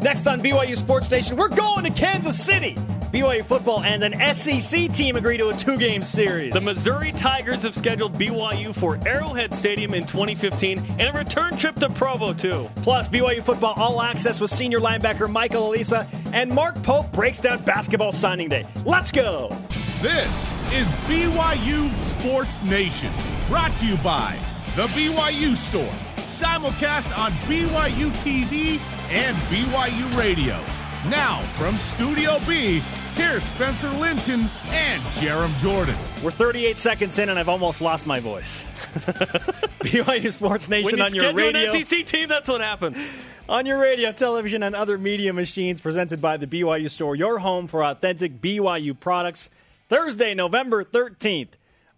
Next on BYU Sports Nation, we're going to Kansas City. BYU football and an SEC team agree to a two-game series. The Missouri Tigers have scheduled BYU for Arrowhead Stadium in 2015 and a return trip to Provo, too. Plus, BYU football all-access with senior linebacker Michael Alisa and Mark Pope breaks down basketball signing day. Let's go! This is BYU Sports Nation, brought to you by The BYU Store, simulcast on BYU TV and BYU Radio. Now, from Studio B, here's Spencer Linton and Jerem Jordan. We're 38 seconds in, and I've almost lost my voice. BYU Sports Nation on your radio. When you schedule an SEC team, that's what happens. On your radio, television, and other media machines, presented by the BYU Store, your home for authentic BYU products. Thursday, November 13th.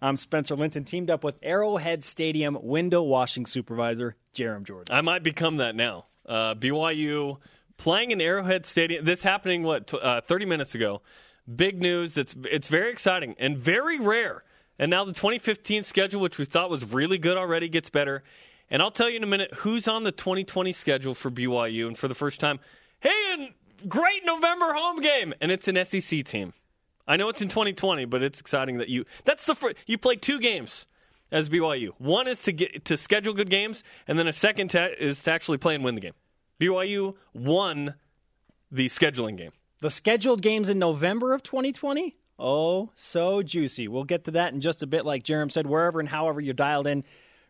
I'm Spencer Linton, teamed up with Arrowhead Stadium window washing supervisor Jerem Jordan. I might become that now. BYU... playing in Arrowhead Stadium, this happening, 30 minutes ago. Big news. It's very exciting and very rare. And now the 2015 schedule, which we thought was really good already, gets better. And I'll tell you in a minute who's on the 2020 schedule for BYU. And for the first time, hey, and great November home game. And it's an SEC team. I know it's in 2020, but it's exciting that you play two games as BYU. One is to schedule good games, and then a second is to actually play and win the game. BYU won the scheduling game. The scheduled games in November of 2020? Oh, so juicy. We'll get to that in just a bit. Like Jerem said, wherever and however you're dialed in,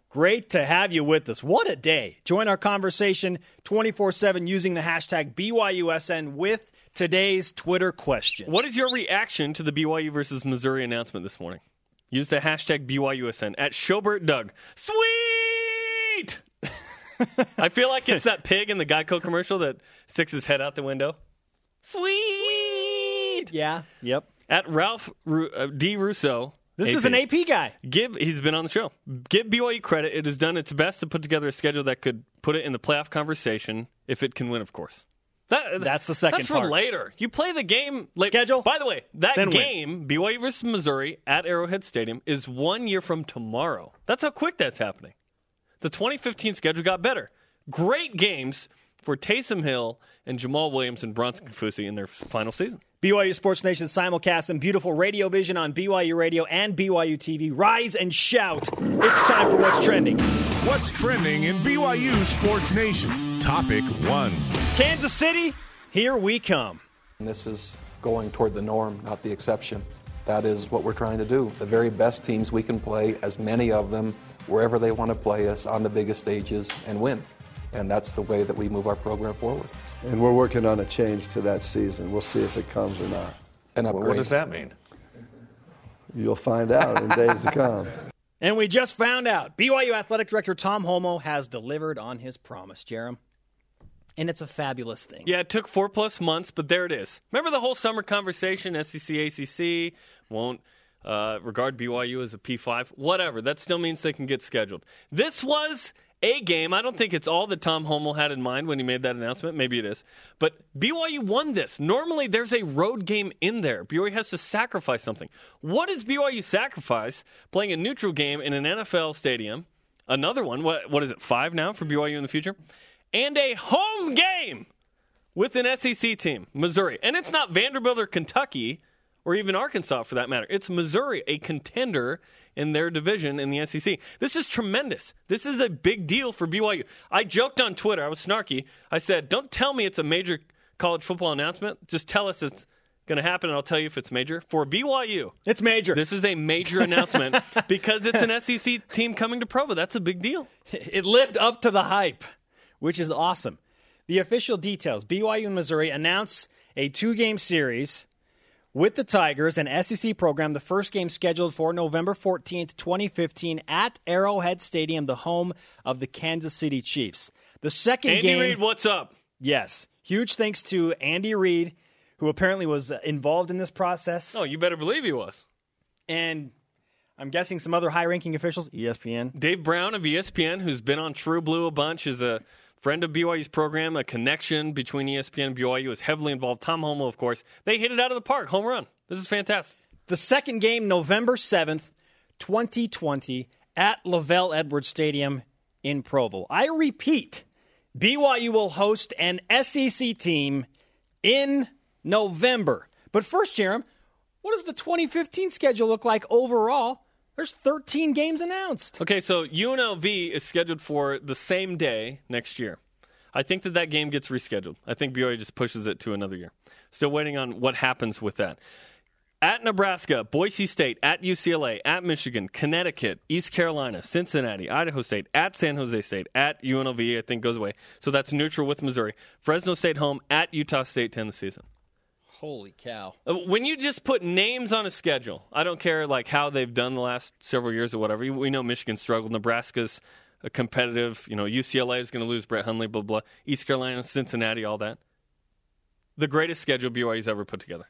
great to have you with us. What a day. Join our conversation 24/7 using the hashtag BYUSN with today's Twitter question. What is your reaction to the BYU versus Missouri announcement this morning? Use the hashtag BYUSN at Schobert Doug. Sweet! I feel like it's that pig in the Geico commercial that sticks his head out the window. Sweet! Yeah, yep. At Ralph D. Russo. This AP. Is an AP guy. He's been on the show. Give BYU credit. It has done its best to put together a schedule that could put it in the playoff conversation if it can win, of course. That's the second part. That's for later. You play the game. Schedule? By the way, that game, BYU versus Missouri at Arrowhead Stadium, is 1 year from tomorrow. That's how quick that's happening. The 2015 schedule got better. Great games for Taysom Hill and Jamal Williams and Bronson Kaufusi in their final season. BYU Sports Nation simulcast and beautiful radio vision on BYU Radio and BYU TV. Rise and shout. It's time for What's Trending. What's trending in BYU Sports Nation? Topic 1. Kansas City, here we come. This is going toward the norm, not the exception. That is what we're trying to do. The very best teams we can play, as many of them, wherever they want to play us, on the biggest stages, and win. And that's the way that we move our program forward. And we're working on a change to that season. We'll see if it comes or not. And what does that mean? You'll find out in days to come. And we just found out. BYU Athletic Director Tom Holmoe has delivered on his promise, Jerem. And it's a fabulous thing. Yeah, it took 4+ months, but there it is. Remember the whole summer conversation, SEC, ACC, won't... regard BYU as a P5, whatever. That still means they can get scheduled. This was a game. I don't think it's all that Tom Holmoe had in mind when he made that announcement. Maybe it is. But BYU won this. Normally, there's a road game in there. BYU has to sacrifice something. What does BYU sacrifice? Playing a neutral game in an NFL stadium. Another one. What is it, 5 now for BYU in the future? And a home game with an SEC team, Missouri. And it's not Vanderbilt or Kentucky, or even Arkansas, for that matter. It's Missouri, a contender in their division in the SEC. This is tremendous. This is a big deal for BYU. I joked on Twitter. I was snarky. I said, don't tell me it's a major college football announcement. Just tell us it's going to happen, and I'll tell you if it's major. For BYU, it's major. This is a major announcement because it's an SEC team coming to Provo. That's a big deal. It lived up to the hype, which is awesome. The official details. BYU and Missouri announce a 2-game series with the Tigers, an SEC program, the first game scheduled for November 14th, 2015, at Arrowhead Stadium, the home of the Kansas City Chiefs. The second game... Andy Reid, what's up? Yes. Huge thanks to Andy Reid, who apparently was involved in this process. Oh, you better believe he was. And I'm guessing some other high-ranking officials, ESPN. Dave Brown of ESPN, who's been on True Blue a bunch, is a friend of BYU's program, a connection between ESPN and BYU, is heavily involved. Tom Holmoe, of course. They hit it out of the park. Home run. This is fantastic. The second game, November 7th, 2020, at LaVell Edwards Stadium in Provo. I repeat, BYU will host an SEC team in November. But first, Jerem, what does the 2015 schedule look like overall? There's 13 games announced. Okay, so UNLV is scheduled for the same day next year. I think that game gets rescheduled. I think BYU just pushes it to another year. Still waiting on what happens with that. At Nebraska, Boise State, at UCLA, at Michigan, Connecticut, East Carolina, Cincinnati, Idaho State, at San Jose State, at UNLV, I think goes away. So that's neutral with Missouri. Fresno State home, at Utah State, Tennessee. Holy cow. When you just put names on a schedule, I don't care like how they've done the last several years or whatever. We know Michigan struggled. Nebraska's a competitive. You know, UCLA is going to lose Brett Hundley, blah, blah. East Carolina, Cincinnati, all that. The greatest schedule BYU's ever put together.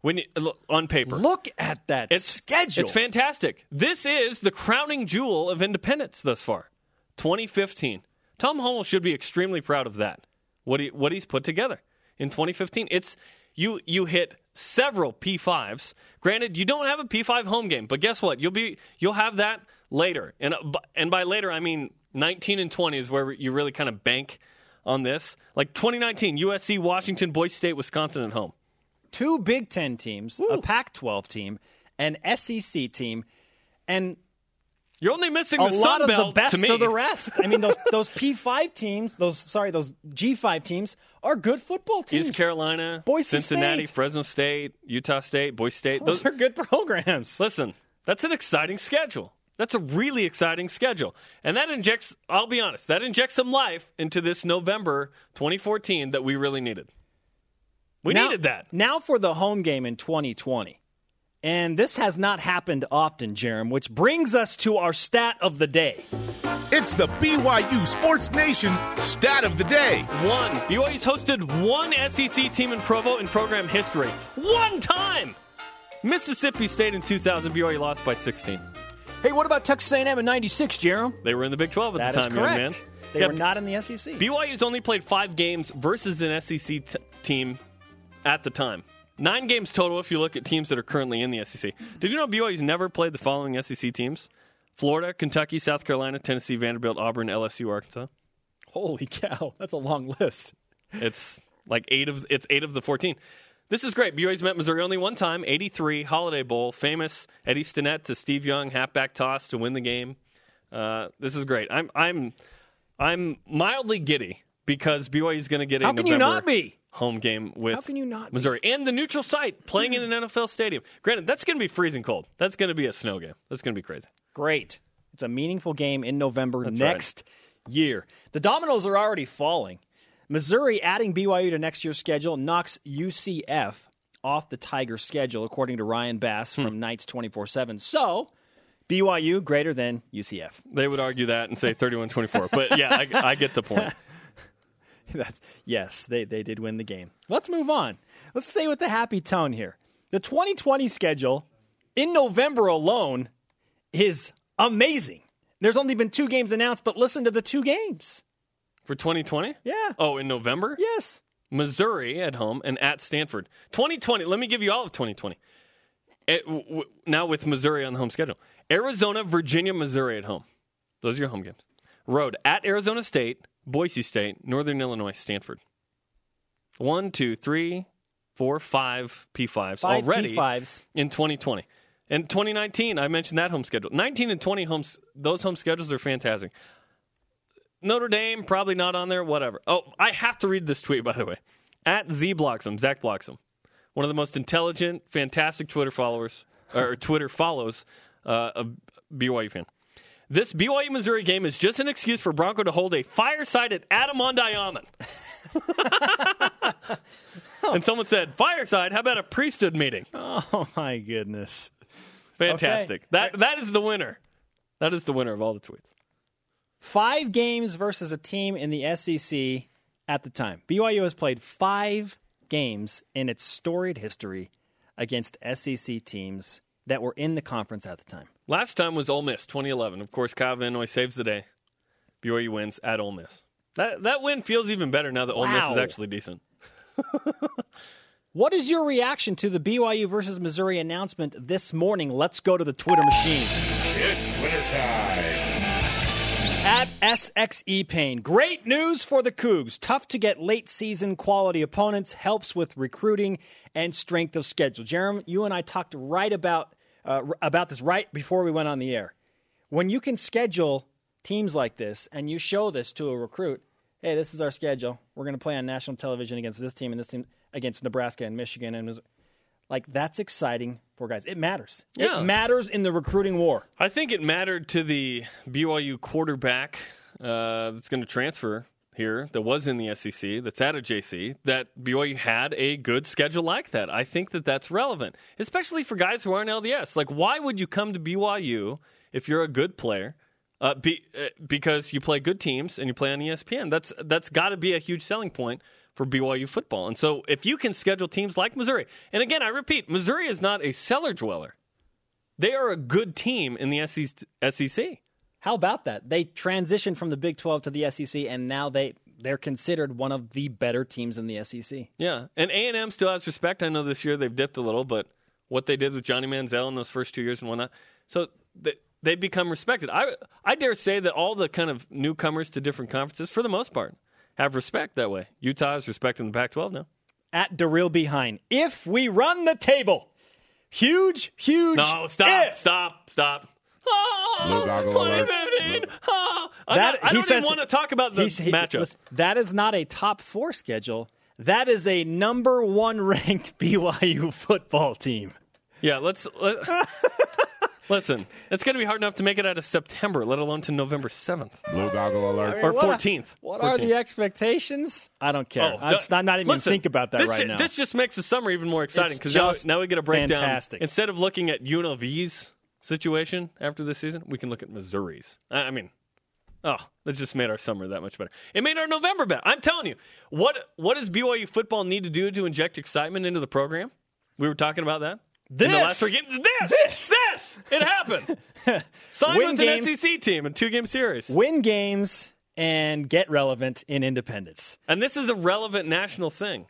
When you, look, on paper. Look at that schedule. It's fantastic. This is the crowning jewel of independence thus far. 2015. Tom Holmoe should be extremely proud of that. What he's put together in 2015. It's... You hit several P5s. Granted, you don't have a P5 home game, but guess what? You'll have that later, and by later I mean 19 and 20 is where you really kind of bank on this. Like 2019, USC, Washington, Boise State, Wisconsin at home. Two Big Ten teams, a Pac-12 team, an SEC team, and you're only missing the Sun Belt, a lot of the best of the rest. I mean, those P5 teams, those G5 teams are good football teams. East Carolina, Boise Cincinnati, State. Fresno State, Utah State, Boise State. Those are good programs. Listen, that's an exciting schedule. That's a really exciting schedule. And that injects, I'll be honest, that injects some life into this November 2014 that we really needed. We needed that. Now for the home game in 2020. And this has not happened often, Jerem, which brings us to our stat of the day. It's the BYU Sports Nation stat of the day. One. BYU's hosted one SEC team in Provo in program history. One time! Mississippi State in 2000, BYU lost by 16. Hey, what about Texas A&M in 96, Jerem? They were in the Big 12 at the time, young man. They were not in the SEC. BYU's only played 5 games versus an SEC team at the time. 9 games total if you look at teams that are currently in the SEC. Did you know BYU's never played the following SEC teams? Florida, Kentucky, South Carolina, Tennessee, Vanderbilt, Auburn, LSU, Arkansas. Holy cow, that's a long list. It's like 8 of the 14. This is great. BYU's met Missouri only one time, 83, Holiday Bowl, famous Eddie Stinnett to Steve Young, halfback toss to win the game. This is great. I'm mildly giddy because BYU's going to get a November home game with Missouri. And the neutral site playing in an NFL stadium. Granted, that's going to be freezing cold. That's going to be a snow game. That's going to be crazy. Great. It's a meaningful game in November next year. The dominoes are already falling. Missouri adding BYU to next year's schedule knocks UCF off the Tiger schedule, according to Ryan Bass from Knights 24/7. So... BYU greater than UCF. They would argue that and say 31-24. But, yeah, I get the point. Yes, they did win the game. Let's move on. Let's stay with the happy tone here. The 2020 schedule in November alone is amazing. There's only been 2 games announced, but listen to the 2 games. For 2020? Yeah. Oh, in November? Yes. Missouri at home and at Stanford. 2020, let me give you all of 2020. Now with Missouri on the home schedule. Arizona, Virginia, Missouri at home. Those are your home games. Road at Arizona State, Boise State, Northern Illinois, Stanford. 5 P5s already P5s. In 2020. In 2019, I mentioned that home schedule. 19 and 20, those home schedules are fantastic. Notre Dame, probably not on there, whatever. Oh, I have to read this tweet, by the way. At Z Bloxham, Zach Bloxham. One of the most intelligent, fantastic Twitter follows. A BYU fan. This BYU-Missouri game is just an excuse for Bronco to hold a fireside at Adam Ondiaman. And someone said, fireside? How about a priesthood meeting? Oh, my goodness. Fantastic. Okay. That is the winner. That is the winner of all the tweets. 5 games versus a team in the SEC at the time. BYU has played 5 games in its storied history against SEC teams that were in the conference at the time. Last time was Ole Miss, 2011. Of course, Kyle Van Noy saves the day. BYU wins at Ole Miss. That win feels even better now that Ole Miss is actually decent. What is your reaction to the BYU versus Missouri announcement this morning? Let's go to the Twitter machine. It's Twitter time. At SXE Payne, great news for the Cougs. Tough to get late-season quality opponents, helps with recruiting and strength of schedule. Jerem, you and I talked right about this right before we went on the air. When you can schedule teams like this and you show this to a recruit, hey, this is our schedule. We're going to play on national television against this team and this team against Nebraska and Michigan and Missouri. Like, that's exciting for guys. It matters. Yeah. It matters in the recruiting war. I think it mattered to the BYU quarterback that's going to transfer here, that was in the SEC, that's out of JC, that BYU had a good schedule like that. I think that that's relevant, especially for guys who aren't LDS. Like, why would you come to BYU if you're a good player? Because you play good teams and you play on ESPN. That's got to be a huge selling point for BYU football. And so if you can schedule teams like Missouri, and again, I repeat, Missouri is not a cellar dweller. They are a good team in the SEC. How about that? They transitioned from the Big 12 to the SEC, and now they're considered one of the better teams in the SEC. Yeah, and A&M still has respect. I know this year they've dipped a little, but what they did with Johnny Manziel in those first 2 years and whatnot, so they become respected. I dare say that all the kind of newcomers to different conferences, for the most part, have respect that way. Utah is respecting the Pac-12 now. At Darrell Behind, if we run the table, huge. No, stop. Oh, 2015. Oh. I don't even want to talk about the matchup. That is not a top four schedule. That is a number one ranked BYU football team. Yeah, listen, it's going to be hard enough to make it out of September, let alone to November 7th. Blue goggle alert. I mean, or 14th. What are the expectations? I don't care. Oh, I'm not even think about that right now. This just makes the summer even more exciting because now we get a breakdown. Fantastic. Instead of looking at UNLV's situation after this season, we can look at Missouri's. I mean, that just made our summer that much better. It made our November better. I'm telling you, what does BYU football need to do to inject excitement into the program? We were talking about that. This. In the last 3 games. This. It happened. Sign with an SEC team in 2-game series. Win games and get relevant in independence. And this is a relevant national thing.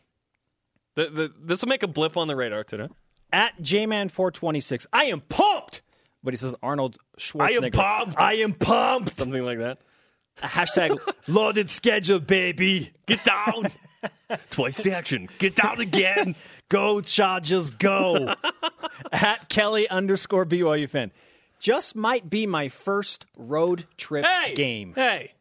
This will make a blip on the radar today. At JMan426, I am pumped. But he says Arnold Schwarzenegger. I am pumped. Something like that. Hashtag loaded schedule, baby. Get down. Twice the action. Get down again. Go, Chargers, go. At Kelly_BYU fan. Just might be my first road trip game. Hey,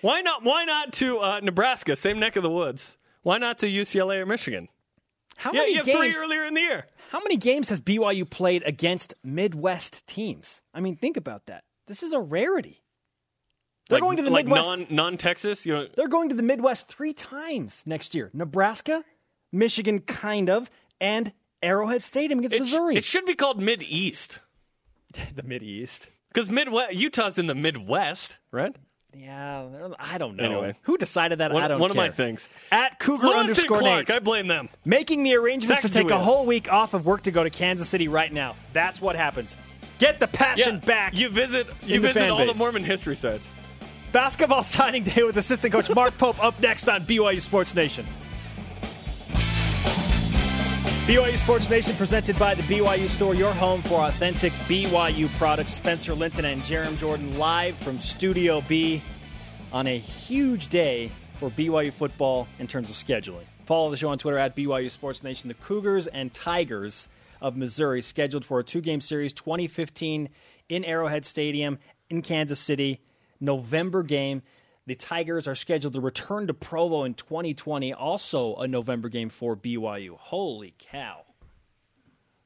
why not to Nebraska, same neck of the woods? Why not to UCLA or Michigan? You have games, 3 earlier in the year. How many games has BYU played against Midwest teams? I mean, think about that. This is a rarity. They're going to the Midwest. Non-Texas? You know. They're going to the Midwest 3 times next year. Nebraska, Michigan, kind of, and Arrowhead Stadium against Missouri. It should be called Mid-East. The Mid-East. Because Utah's in the Midwest, right? Yeah, I don't know. Anyway. Who decided that? I don't know. One care. Of my things. At Cougar_Clark, I blame them. Making the arrangements to take a whole week off of work to go to Kansas City right now. That's what happens. Get the passion back. You visit all the Mormon history sites. Basketball signing day with assistant coach Mark Pope up next on BYU Sports Nation. BYU Sports Nation presented by the BYU Store, your home for authentic BYU products. Spencer Linton and Jerem Jordan live from Studio B on a huge day for BYU football in terms of scheduling. Follow the show on Twitter at BYU Sports Nation. The Cougars and Tigers of Missouri scheduled for a 2-game series 2015 in Arrowhead Stadium in Kansas City. November game. The Tigers are scheduled to return to Provo in 2020. Also a November game for BYU. Holy cow.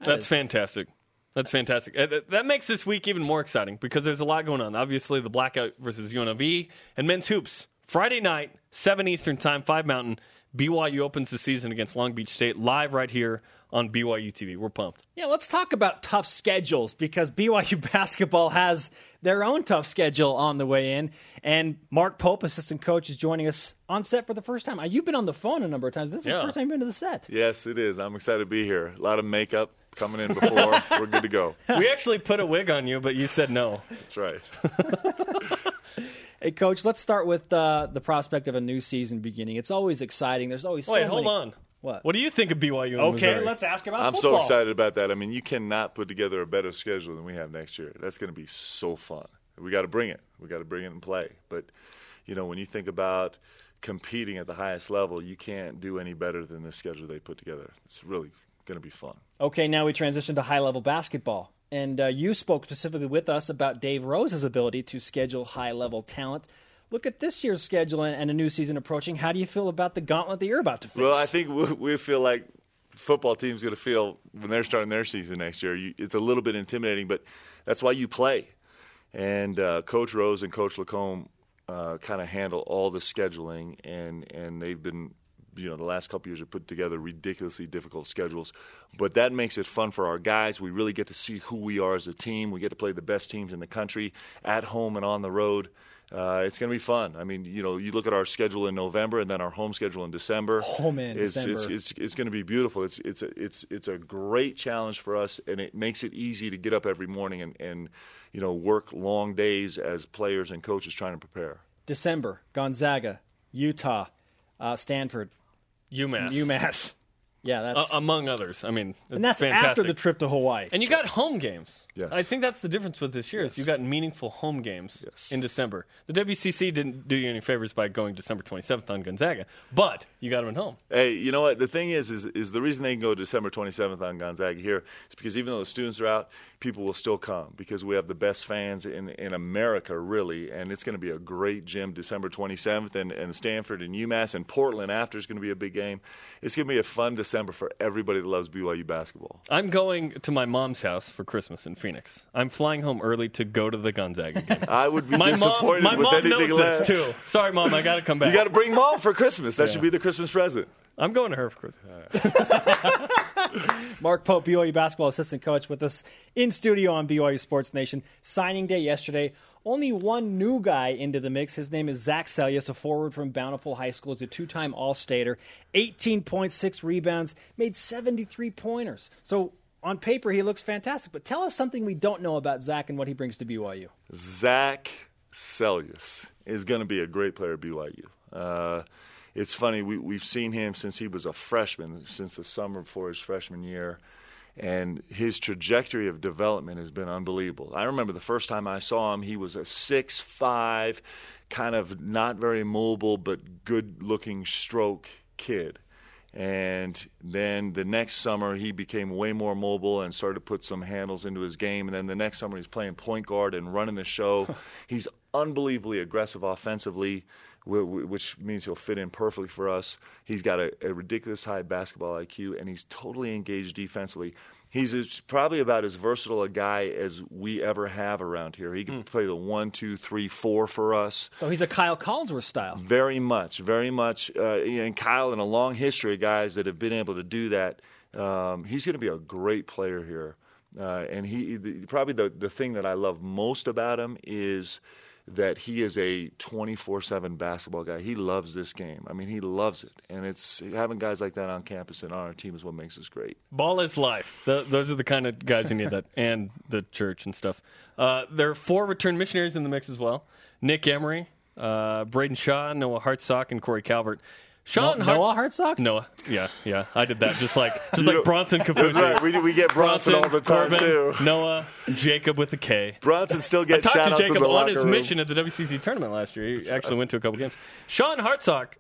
That's fantastic. That makes this week even more exciting because there's a lot going on. Obviously, the blackout versus UNLV and men's hoops. Friday night, 7 Eastern time, 5 Mountain. BYU opens the season against Long Beach State live right here on BYU TV. We're pumped. Yeah, let's talk about tough schedules because BYU basketball has their own tough schedule on the way in. And Mark Pope, assistant coach, is joining us on set for the first time. You've been on the phone a number of times. This is the first time you've been to the set. Yes, it is. I'm excited to be here. A lot of makeup coming in before. We're good to go. We actually put a wig on you, but you said no. That's right. Hey, Coach, let's start with the prospect of a new season beginning. It's always exciting. There's always hold on. What do you think of BYU and Missouri? Okay, let's ask about football. I'm so excited about that. I mean, you cannot put together a better schedule than we have next year. That's going to be so fun. We got to bring it. We got to bring it and play. But, you know, when you think about competing at the highest level, you can't do any better than the schedule they put together. It's really going to be fun. Okay, now we transition to high-level basketball. And you spoke specifically with us about Dave Rose's ability to schedule high-level talent. Look at this year's schedule and a new season approaching. How do you feel about the gauntlet that you're about to face? Well, I think we feel like football team's going to feel when they're starting their season next year. It's a little bit intimidating, but that's why you play. And Coach Rose and Coach Lacombe kind of handle all the scheduling, and they've been – you know, the last couple years have put together ridiculously difficult schedules, but that makes it fun for our guys. We really get to see who we are as a team. We get to play the best teams in the country at home and on the road. It's going to be fun. I mean, you know, you look at our schedule in November and then our home schedule in December. It's going to be beautiful. It's a great challenge for us, and it makes it easy to get up every morning and you know, work long days as players and coaches trying to prepare. December, Gonzaga, Utah, Stanford. UMass. Yeah, that's... among others. I mean, it's and that's fantastic. After the trip to Hawaii. And you got home games. Yes. I think that's the difference with this year is you got meaningful home games in December. The WCC didn't do you any favors by going December 27th on Gonzaga, but you got them at home. Hey, you know what? The thing is the reason they can go December 27th on Gonzaga here is because even though the students are out, people will still come because we have the best fans in America, really, and it's going to be a great gym December 27th, and Stanford and UMass and Portland after is going to be a big game. It's going to be a fun December for everybody that loves BYU basketball. I'm going to my mom's house for Christmas in Phoenix. I'm flying home early to go to the Gonzaga game. I would be disappointed with anything less. Too. Sorry, Mom, I got to come back. You got to bring Mom for Christmas. That should be the Christmas present. I'm going to her for Christmas. Right. Mark Pope, BYU basketball assistant coach, with us in studio on BYU Sports Nation. Signing day yesterday. Only one new guy into the mix. His name is Zach Seljaas, a forward from Bountiful High School. He's a two-time All-Stater, 18.6 rebounds, made 73-pointers. So on paper, he looks fantastic. But tell us something we don't know about Zach and what he brings to BYU. Zach Seljaas is going to be a great player at BYU. It's funny, we've seen him since he was a freshman, since the summer before his freshman year, and his trajectory of development has been unbelievable. I remember the first time I saw him, he was a 6'5", kind of not very mobile but good-looking stroke kid. And then the next summer, he became way more mobile and started to put some handles into his game. And then the next summer, he's playing point guard and running the show. He's unbelievably aggressive offensively, which means he'll fit in perfectly for us. He's got a ridiculous high basketball IQ, and he's totally engaged defensively. He's probably about as versatile a guy as we ever have around here. He can play the 1, 2, 3, 4 for us. So he's a Kyle Collinsworth style. Very much, very much. And Kyle, in a long history of guys that have been able to do that, he's going to be a great player here. And probably the thing that I love most about him is – that he is a 24/7 basketball guy. He loves this game. I mean, he loves it. And it's having guys like that on campus and on our team is what makes us great. Ball is life. Those are the kind of guys you need that, and the church and stuff. There are 4 return missionaries in the mix as well. Nick Emery, Braden Shaw, Noah Hartsock, and Corey Calvert. Noah Hartsock? Noah, yeah. I did that just like Bronson Kaufusi. That's right. We get Bronson all the time, Corbin, too. Noah, Jacob with a K. Bronson still gets shout-outs in the locker room. I talked to Jacob on his mission at the WCC tournament last year. He went to a couple games. Sean Hartsock,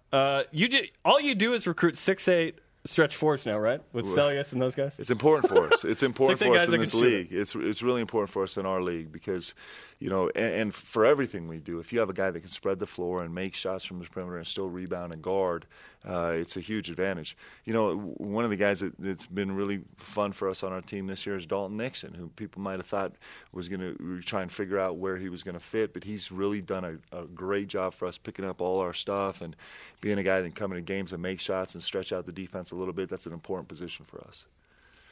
all you do is recruit 6'8" stretch fours now, right? With Seljaas and those guys? It's important for us. It's important for us in this league. It's really important for us in our league because, you know, and for everything we do, if you have a guy that can spread the floor and make shots from the perimeter and still rebound and guard, it's a huge advantage. You know, one of the guys that's been really fun for us on our team this year is Dalton Nixon, who people might have thought was going to try and figure out where he was going to fit, but he's really done a great job for us picking up all our stuff and being a guy that can come into games and make shots and stretch out the defense a little bit. That's an important position for us.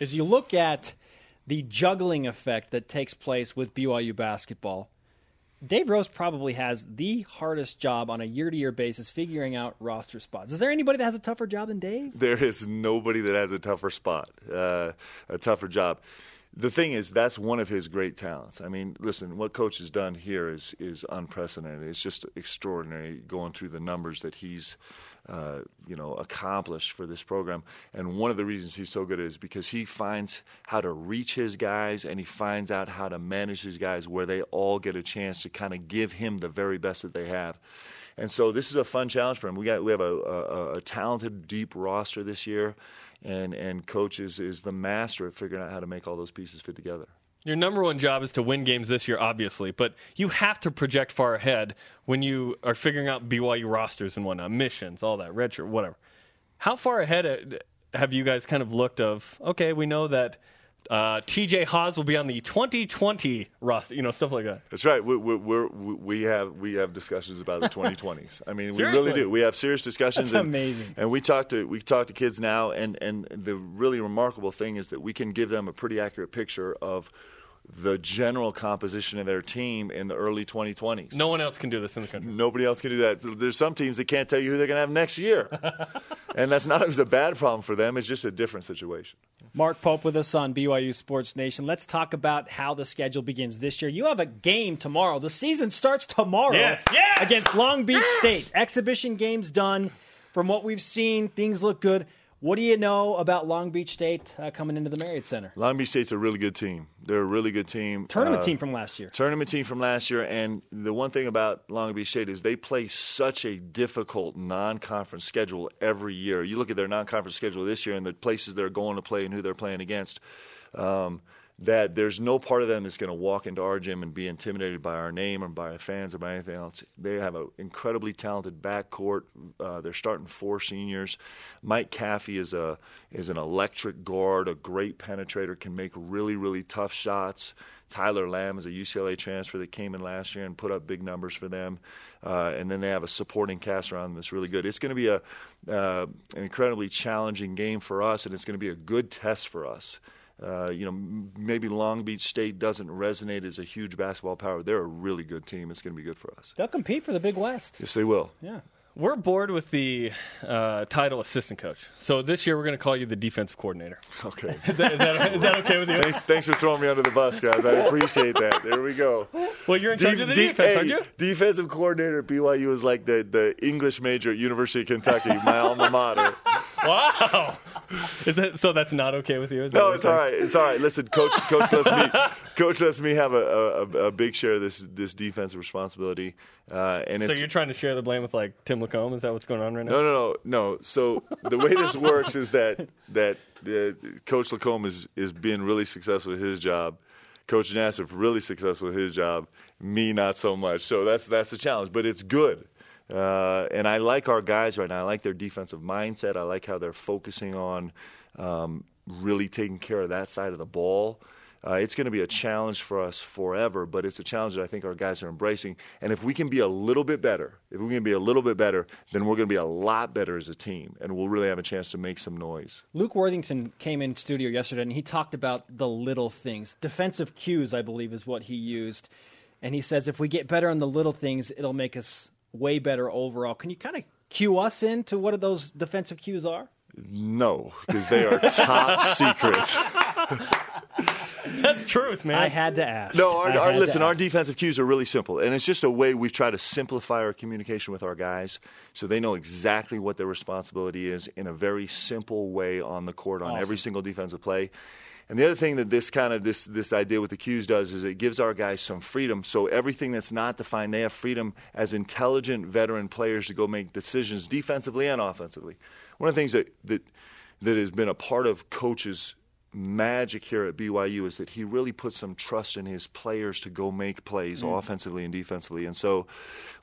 As you look at the juggling effect that takes place with BYU basketball, Dave Rose probably has the hardest job on a year-to-year basis figuring out roster spots. Is there anybody that has a tougher job than Dave? There is nobody that has a tougher job. The thing is, that's one of his great talents. I mean, listen, what Coach has done here is unprecedented. It's just extraordinary going through the numbers that he's accomplish for this program. And one of the reasons he's so good is because he finds how to reach his guys, and he finds out how to manage his guys where they all get a chance to kind of give him the very best that they have. And so this is a fun challenge for him. We have a talented, deep roster this year, and Coach is the master at figuring out how to make all those pieces fit together. Your number one job is to win games this year, obviously, but you have to project far ahead when you are figuring out BYU rosters and whatnot, missions, all that, redshirt, whatever. How far ahead have you guys kind of looked of, okay, we know that TJ Haas will be on the 2020 roster, stuff like that. That's right. We have discussions about the 2020s. I mean, seriously? We really do. We have serious discussions. That's amazing. And we talk to kids now, and the really remarkable thing is that we can give them a pretty accurate picture of the general composition of their team in the early 2020s. No one else can do this in the country. Nobody else can do that. There's some teams that can't tell you who they're going to have next year. And that's not a bad problem for them. It's just a different situation. Mark Pope with us on BYU Sports Nation. Let's talk about how the schedule begins this year. You have a game tomorrow. The season starts tomorrow against Long Beach State. Exhibition game's done. From what we've seen, things look good. What do you know about Long Beach State coming into the Marriott Center? Long Beach State's a really good team. They're a really good team. Tournament team from last year. And the one thing about Long Beach State is they play such a difficult non-conference schedule every year. You look at their non-conference schedule this year and the places they're going to play and who they're playing against, that there's no part of them that's going to walk into our gym and be intimidated by our name or by our fans or by anything else. They have an incredibly talented backcourt. They're starting 4 seniors. Mike Caffey is an electric guard, a great penetrator, can make really, really tough shots. Tyler Lamb is a UCLA transfer that came in last year and put up big numbers for them. And then they have a supporting cast around them that's really good. It's going to be an incredibly challenging game for us, and it's going to be a good test for us. Maybe Long Beach State doesn't resonate as a huge basketball power. They're a really good team. It's going to be good for us. They'll compete for the Big West. Yes, they will. Yeah. We're bored with the title assistant coach. So this year we're going to call you the defensive coordinator. Okay. Is that okay with you? Thanks for throwing me under the bus, guys. I appreciate that. There we go. Well, you're in charge of the defense, aren't you? Defensive coordinator at BYU is like the English major at University of Kentucky, my alma mater. Wow. So that's not okay with you? No, it's all right. It's all right. Listen, Coach lets me have a big share of this defensive responsibility. So you're trying to share the blame with, like, Tim Lacombe? Is that what's going on right now? No. So the way this works is that Coach Lacombe is being really successful at his job. Coach Nassif really successful at his job. Me, not so much. So that's the challenge. But it's good. And I like our guys right now. I like their defensive mindset. I like how they're focusing on really taking care of that side of the ball. It's going to be a challenge for us forever, but it's a challenge that I think our guys are embracing. And if we can be a little bit better, then we're going to be a lot better as a team, and we'll really have a chance to make some noise. Luke Worthington came in studio yesterday, and he talked about the little things. Defensive cues, I believe, is what he used. And he says if we get better on the little things, it'll make us way better overall. Can you kind of cue us into what those defensive cues are? No, because they are top secret. That's truth, man. I had to ask. No, our defensive cues are really simple, and it's just a way we try to simplify our communication with our guys so they know exactly what their responsibility is in a very simple way on the court on every single defensive play. And the other thing that this idea with the cues does is it gives our guys some freedom. So everything that's not defined, they have freedom as intelligent veteran players to go make decisions defensively and offensively. One of the things that has been a part of Coach's magic here at BYU is that he really puts some trust in his players to go make plays offensively and defensively. And so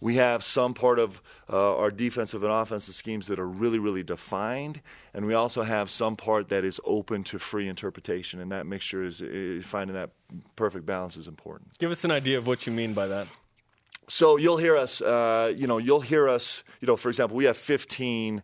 we have some part of our defensive and offensive schemes that are really, really defined, and we also have some part that is open to free interpretation, and that mixture is finding that perfect balance is important. Give us an idea of what you mean by that. So you'll hear us, for example, we have 15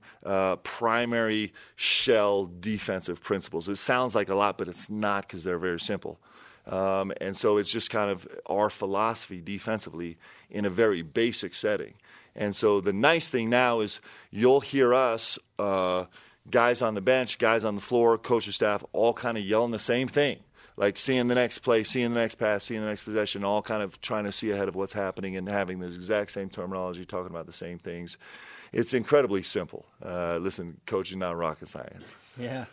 primary shell defensive principles. It sounds like a lot, but it's not because they're very simple. And so it's just kind of our philosophy defensively in a very basic setting. And so the nice thing now is you'll hear us, guys on the bench, guys on the floor, coaching staff, all kind of yelling the same thing. Like seeing the next play, seeing the next pass, seeing the next possession, all kind of trying to see ahead of what's happening and having the exact same terminology, talking about the same things. it's incredibly simple. Listen, coaching not rocket science. Yeah.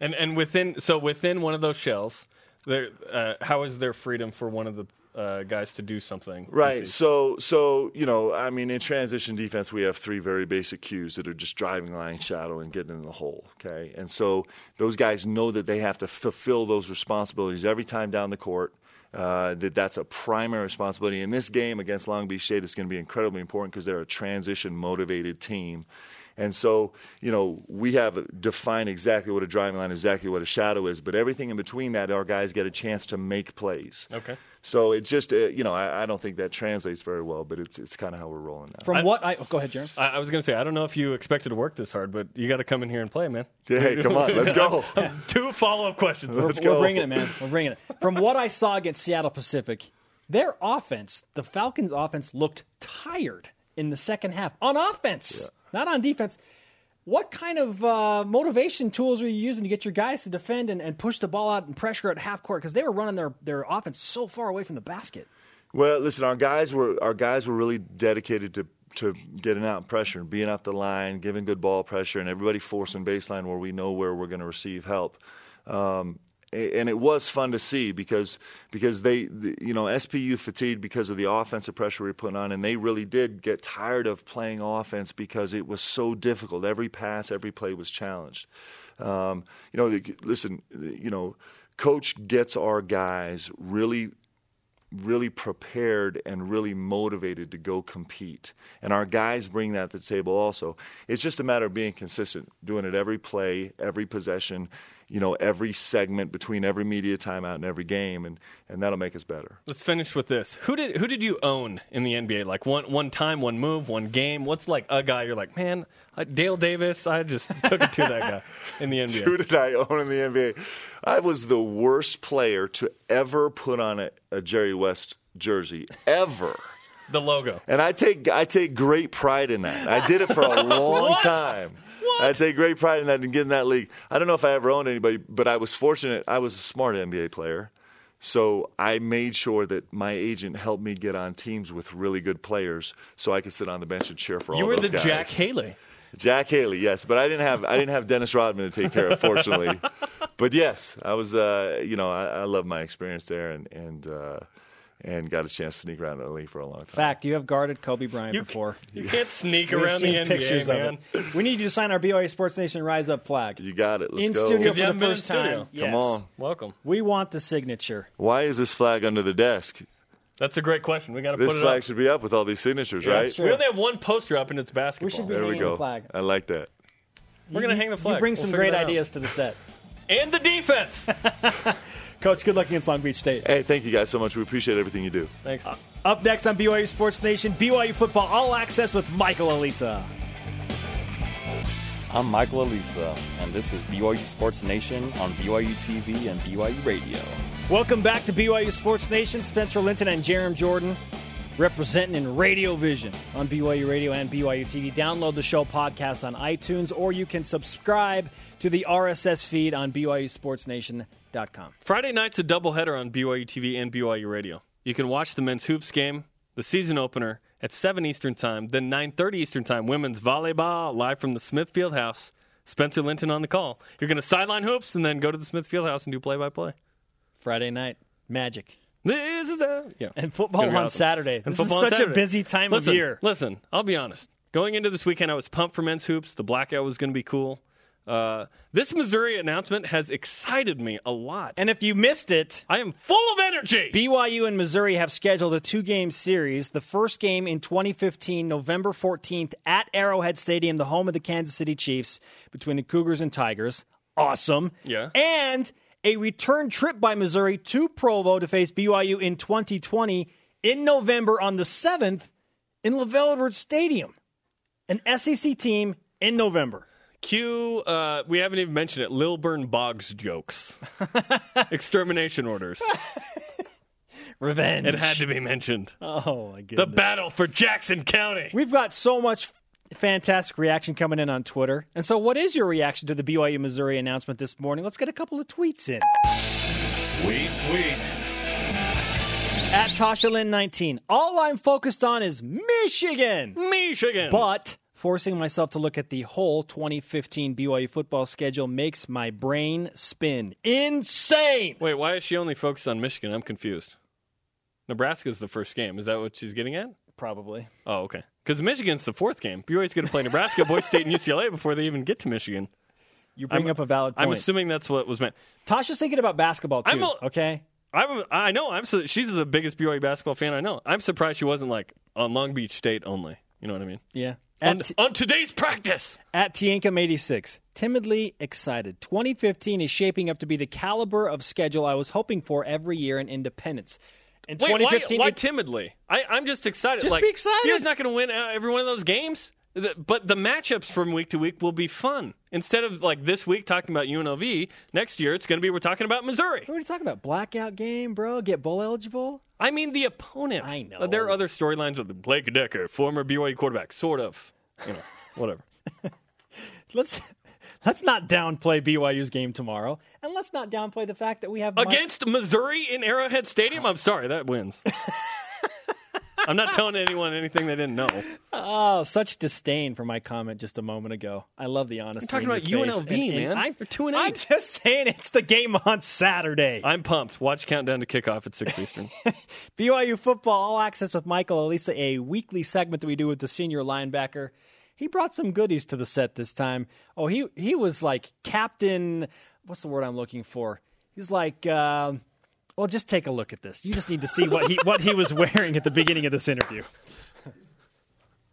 And within one of those shells, there, how is there freedom for one of the guys to do something? Right. So you know, I mean, in transition defense, we have three very basic cues that are just driving, line, shadow, and getting in the hole. Okay. And so those guys know that they have to fulfill those responsibilities every time down the court. That's a primary responsibility. In this game against Long Beach State, it's going to be incredibly important because they're a transition-motivated team. And so, you know, we have defined exactly what a driving line, exactly what a shadow is, but everything in between that, our guys get a chance to make plays. Okay. So it's just, you know, I don't think that translates very well, but it's kind of how we're rolling now. Go ahead, Jerem. I was going to say, I don't know if you expected to work this hard, but you got to come in here and play, man. Hey, come on, let's go. Two follow-up questions. We're bringing it, man. We're bringing it. From what I saw against Seattle Pacific, their offense, the Falcons' offense, looked tired in the second half on offense. Yeah. Not on defense. What kind of motivation tools are you using to get your guys to defend and push the ball out and pressure at half court? Because they were running their offense so far away from the basket. Well, listen, our guys were really dedicated to getting out and pressuring, being up the line, giving good ball pressure, and everybody forcing baseline where we know where we're going to receive help. And it was fun to see because they SPU fatigued because of the offensive pressure we were putting on, and they really did get tired of playing offense because it was so difficult. Every pass, every play was challenged. Coach gets our guys really prepared and really motivated to go compete. And our guys bring that to the table also. It's just a matter of being consistent, doing it every play, every possession, you know, every segment between every media timeout and every game, and that'll make us better. Let's finish with this. Who did you own in the NBA? Like one time, one move, one game? What's like a guy you're like, man, Dale Davis, I just took it to that guy in the NBA. Who did I own in the NBA? I was the worst player to ever put on a Jerry West jersey, ever. The logo. And I take great pride in that. I did it for a long time. I take great pride in that and getting that league. I don't know if I ever owned anybody, but I was fortunate. I was a smart NBA player, so I made sure that my agent helped me get on teams with really good players, so I could sit on the bench and cheer for all those guys. You were the Jack Haley. Jack Haley, yes, but I didn't have Dennis Rodman to take care of, fortunately. But yes, I was. I love my experience there, and got a chance to sneak around the league for a long time. Fact, you have guarded Kobe Bryant before. You can't sneak around the NBA, man. We need you to sign our BOA Sports Nation Rise Up flag. You got it. Let's go. In studio for the first time. Come on. Welcome. We want the signature. Why is this flag under the desk? That's a great question. We got to put it up. This flag should be up with all these signatures, right? We only have one poster up, and it's basketball. We should be hanging the flag. I like that. We're going to hang the flag. You bring some great ideas to the set. And the defense. Coach, good luck against Long Beach State. Hey, thank you guys so much. We appreciate everything you do. Thanks. Up next on BYU Sports Nation, BYU Football All Access with Michael Alisa. I'm Michael Alisa, and this is BYU Sports Nation on BYU TV and BYU Radio. Welcome back to BYU Sports Nation. Spencer Linton and Jerem Jordan representing in Radio Vision on BYU Radio and BYU TV. Download the show podcast on iTunes, or you can subscribe to the RSS feed on BYUSportsNation.com. Friday night's a doubleheader on BYU TV and BYU Radio. You can watch the men's hoops game, the season opener, at 7 Eastern Time, then 9:30 Eastern Time, women's volleyball, live from the Smith Fieldhouse. Spencer Linton on the call. You're going to sideline hoops and then go to the Smith Fieldhouse and do play-by-play. Friday night, magic. This is And football on Saturday. This is such a busy time of year. Listen, I'll be honest. Going into this weekend, I was pumped for men's hoops. The blackout was going to be cool. This Missouri announcement has excited me a lot. And if you missed it, I am full of energy. BYU and Missouri have scheduled a 2-game series. The first game in 2015, November 14th, at Arrowhead Stadium, the home of the Kansas City Chiefs, between the Cougars and Tigers. Awesome. Yeah. And a return trip by Missouri to Provo to face BYU in 2020 in November on the 7th in LaVell Edwards Stadium. An SEC team in November. Q, we haven't even mentioned it, Lilburn Boggs jokes. Extermination orders. Revenge. It had to be mentioned. Oh, my goodness. The battle for Jackson County. We've got so much fantastic reaction coming in on Twitter. And so what is your reaction to the BYU-Missouri announcement this morning? Let's get a couple of tweets in. We tweet. @TashaLynn19. All I'm focused on is Michigan. But Forcing myself to look at the whole 2015 BYU football schedule makes my brain spin. Insane! Wait, why is she only focused on Michigan? I'm confused. Nebraska's the first game. Is that what she's getting at? Probably. Oh, okay. Because Michigan's the fourth game. BYU's going to play Nebraska, Boise State, and UCLA before they even get to Michigan. You bring up a valid point. I'm assuming that's what was meant. Tasha's thinking about basketball, too, okay? I know. She's the biggest BYU basketball fan I know. I'm surprised she wasn't, like, on Long Beach State only. You know what I mean? Yeah. On today's practice. At Tienkum86, timidly excited. 2015 is shaping up to be the caliber of schedule I was hoping for every year in Independence. In Wait, 2015, why timidly? I'm just excited. Just be excited. BYU's not going to win every one of those games. But the matchups from week to week will be fun. Instead of, like, this week talking about UNLV, next year it's going to be we're talking about Missouri. What are you talking about? Blackout game, bro? Get bowl eligible? I mean the opponent. I know. There are other storylines with Blake Decker, former BYU quarterback, sort of. You know, whatever. Let's not downplay BYU's game tomorrow, and let's not downplay the fact that we have... Against Missouri in Arrowhead Stadium? I'm sorry, that wins. I'm not telling anyone anything they didn't know. Oh, such disdain for my comment just a moment ago. I love the honesty. I'm talking about UNLV, man. You're 2-8. I'm just saying it's the game on Saturday. I'm pumped. Watch Countdown to Kickoff at 6 Eastern. BYU Football All Access with Michael Alisa, a weekly segment that we do with the senior linebacker. He brought some goodies to the set this time. Oh, he was like captain. What's the word I'm looking for? He's like... Well, just take a look at this. You just need to see what he was wearing at the beginning of this interview.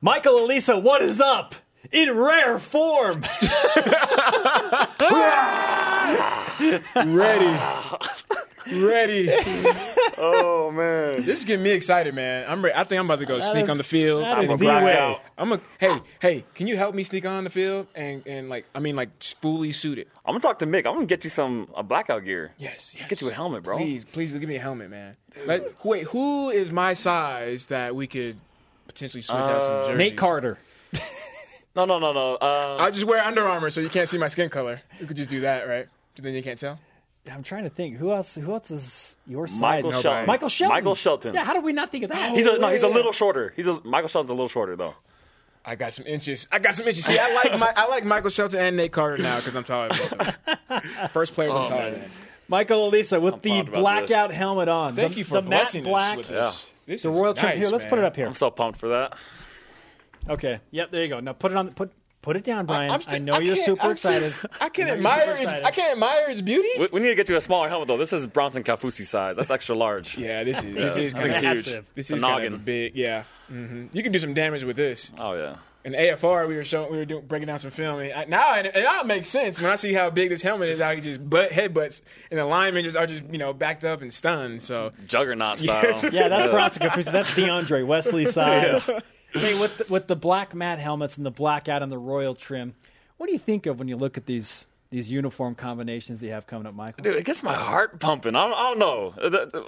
Michael Alisa, what is up? In rare form. Ready. Oh, man. This is getting me excited, man. I'm ready. I think I'm about to go sneak on the field. I'm going to black out. Hey, can you help me sneak on the field and fully suited? I'm going to talk to Mick. I'm going to get you a blackout gear. Yes. Let's get you a helmet, bro. Please give me a helmet, man. Wait, who is my size that we could potentially switch out some jerseys? Nate Carter. No. I'll just wear Under Armour so you can't see my skin color. You could just do that, right? Then you can't tell? I'm trying to think. Who else is your size? Michael Shelton. Yeah, how did we not think of that? He's a little shorter. Michael Shelton's a little shorter though. I got some inches. See, I like Michael Shelton and Nate Carter now because I'm taller than both of them. First players I'm taller than. Michael Alisa with the blackout helmet on. Thank you for the blessing us with this. Yeah. This is royal nice, here. Let's put it up here. I'm so pumped for that. Okay. Yep. There you go. Now put it on. Put it down, Brian. I can't admire its beauty. We need to get you a smaller helmet, though. This is Bronson Kaufusi size. That's extra large. Yeah, this is kind of huge. This is kind of big. Yeah, mm-hmm. You can do some damage with this. Oh yeah. In AFR, we were breaking down some film, and now it makes sense when I see how big this helmet is. How he just headbutts, and the linemen are backed up and stunned. So juggernaut style. Yeah, that's Bronson Kaufusi. That's DeAndre Wesley size. Yeah. Hey, with the black matte helmets and the blackout and the royal trim, what do you think of when you look at these uniform combinations that you have coming up, Michael? Dude, it gets my heart pumping. I don't know.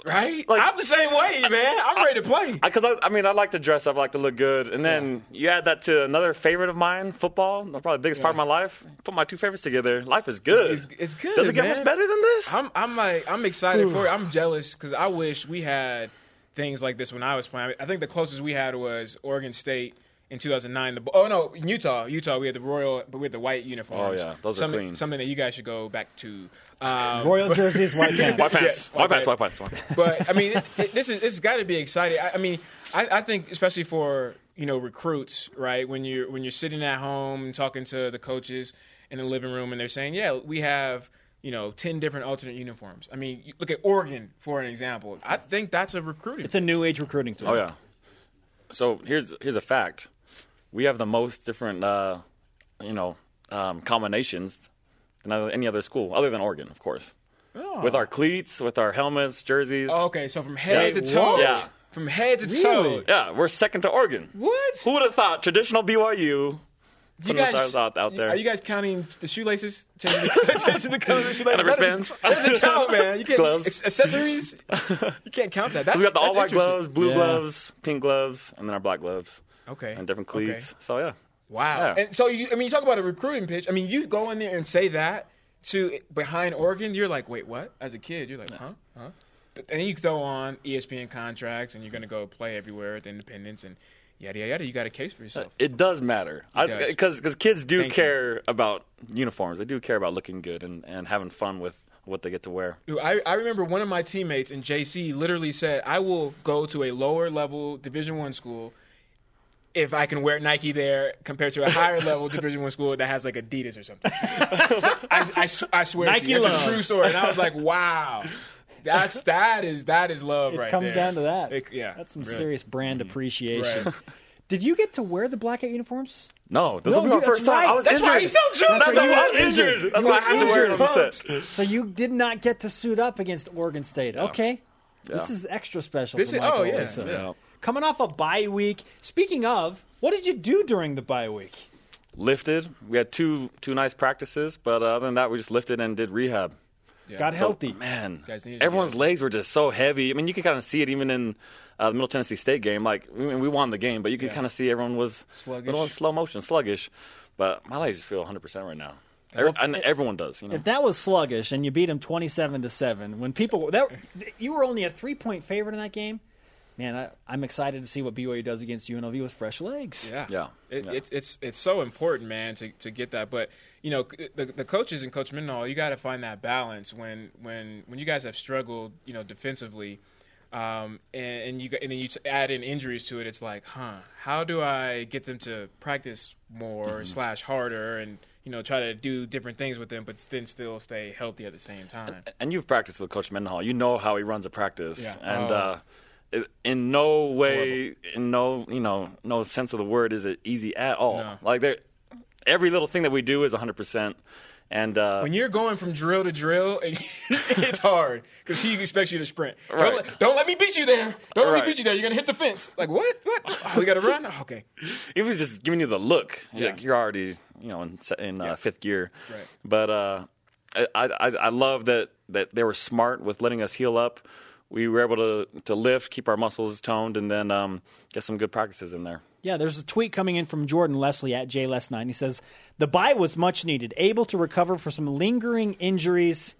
Right? Like, I'm the same way, man. I'm ready to play. Because, I mean, I like to dress up. I like to look good. And then you add that to another favorite of mine, football, probably the biggest part of my life. Put my two favorites together. Life is good. It's good, does it get much better than this? I'm excited for it. I'm jealous because I wish we had – things like this when I was playing. I think the closest we had was Oregon State in 2009. Utah. We had the royal, but we had the white uniforms. Oh yeah, those are clean. Something that you guys should go back to. Royal jerseys, white pants. White pants. But I mean, it's got to be exciting. I think especially for recruits, right? When you're sitting at home and talking to the coaches in the living room, and they're saying, "Yeah, we have." 10 different alternate uniforms. I mean, look at Oregon, for an example. I think that's a recruiting. It's a new age recruiting tool. Oh, yeah. So here's a fact. We have the most different, combinations than any other school, other than Oregon, of course. Oh. With our cleats, with our helmets, jerseys. Oh, okay, so from head to toe? Yeah. From head to toe. Yeah, we're second to Oregon. What? Who would have thought traditional BYU... Are you guys counting the shoelaces? Changing the color of the shoelaces? And the wristbands? That doesn't count, man. You can't, gloves. Accessories? You can't count that. We've got the all-white gloves, blue gloves, pink gloves, and then our black gloves. Okay. And different cleats. Okay. So, yeah. Wow. Yeah. And so, you talk about a recruiting pitch. I mean, you go in there and say that to behind Oregon, you're like, wait, what? As a kid, you're like, huh? And then you throw on ESPN contracts, and you're going to go play everywhere at the Independence, and yada, yada, yada, you got a case for yourself. It does matter. Because kids do care about uniforms. They do care about looking good and having fun with what they get to wear. Dude, I remember one of my teammates in JC literally said, I will go to a lower-level Division I school if I can wear Nike there compared to a higher-level Division I school that has, like, Adidas or something. I swear Nike to you. That's a true story. And I was like, wow. That is love right there. It comes down to that. That's some serious brand appreciation. Right. Did you get to wear the Blackout uniforms? No, this will be my first time. I was injured. That's why he's so jumped. That's why I'm injured. That's why I had to wear it on the set. So you did not get to suit up against Oregon State. No. Okay. Yeah. This is extra special. This is Michael Alisa. Coming off a bye week. Speaking of, what did you do during the bye week? Lifted. We had two nice practices, but other than that, we just lifted and did rehab. Yeah. Got healthy. Man, everyone's legs were just so heavy. I mean, you could kind of see it even in the Middle Tennessee State game. Like, I mean, we won the game, but you could kind of see everyone was in slow motion, sluggish. But my legs feel 100% right now. Everyone does. You know? If that was sluggish and you beat them 27-7, when people you were only a 3-point favorite in that game, man, I'm excited to see what BYU does against UNLV with fresh legs. It's so important, man, to get that. But you know, the coaches and Coach Mendenhall, you got to find that balance when you guys have struggled, you know, defensively, and then you add in injuries to it. It's like, how do I get them to practice more / harder and, you know, try to do different things with them, but then still stay healthy at the same time. And you've practiced with Coach Mendenhall. You know how he runs a practice, in no way, no sense of the word is it easy at all. No. Like, every little thing that we do is 100%. And when you're going from drill to drill, it's hard because he expects you to sprint. Right. Don't let me beat you there. Don't let me beat you there. You're going to hit the fence. Like, what? What? Oh, we got to run? Oh, okay. He was just giving you the look. Yeah. Like, you're already, in fifth gear. Right. But I love that they were smart with letting us heal up. We were able to lift, keep our muscles toned, and then get some good practices in there. Yeah, there's a tweet coming in from Jordan Leslie at JLess9. He says, the bye was much needed, able to recover for some lingering injuries,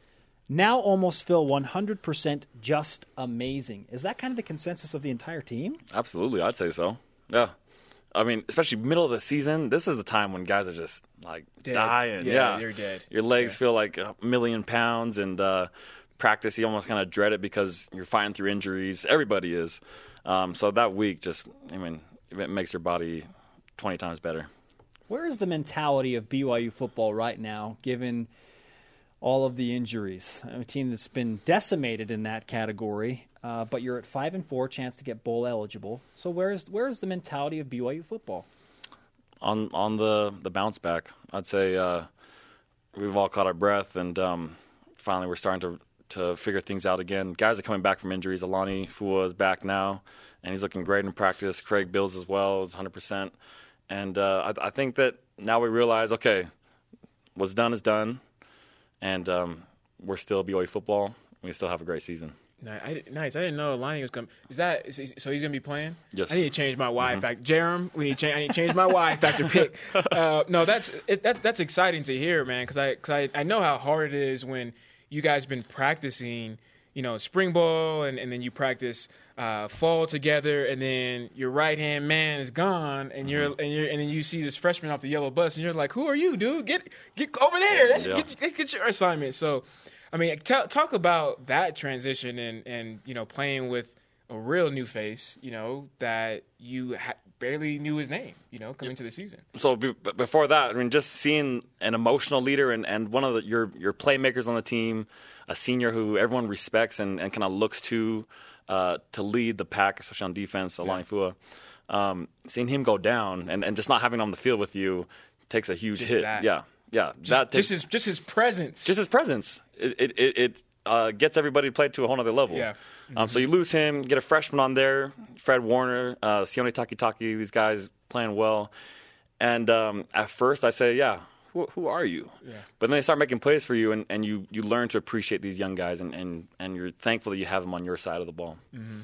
now almost feel 100%, just amazing. Is that kind of the consensus of the entire team? Absolutely, I'd say so. Yeah. I mean, especially middle of the season, this is the time when guys are just, like, dead. Dying. Yeah, you're dead. Your legs feel like a million pounds, and practice, you almost kind of dread it because you're fighting through injuries. Everybody is. So that week just, it makes your body 20 times better. Where is the mentality of BYU football right now, given all of the injuries? A team that's been decimated in that category, but you're at 5-4, chance to get bowl eligible. So where is the mentality of BYU football? On the bounce back, I'd say we've all caught our breath, and finally we're starting to figure things out again. Guys are coming back from injuries. Alani Fua is back now, and he's looking great in practice. Craig Bills as well is 100%. And I think that now we realize, okay, what's done is done, and we're still BYU football. We still have a great season. Nice. I didn't know Alani was coming. So he's going to be playing? Yes. I need to change my Y factor. Jerem, I need to change my Y factor pick. No, that's exciting to hear, man, because I know how hard it is when – you guys been practicing, spring ball, and then you practice fall together, and then your right hand man is gone, and then you see this freshman off the yellow bus, and you're like, "Who are you, dude? Get over there! Get your assignment." So, talk about that transition and playing with a real new face, that you barely knew his name, coming into the season. So before that, just seeing an emotional leader and one of your playmakers on the team, a senior who everyone respects and kind of looks to lead the pack, especially on defense, Alani Fua. Seeing him go down and just not having him on the field with you takes a huge hit. That. Yeah, yeah. Just his presence. Just his presence. It gets everybody to play to a whole other level. Yeah. So you lose him, get a freshman on there, Fred Warner, Sione Takitaki, these guys playing well. And at first I say, who are you? Yeah. But then they start making plays for you, and you learn to appreciate these young guys, and you're thankful that you have them on your side of the ball. Mm-hmm.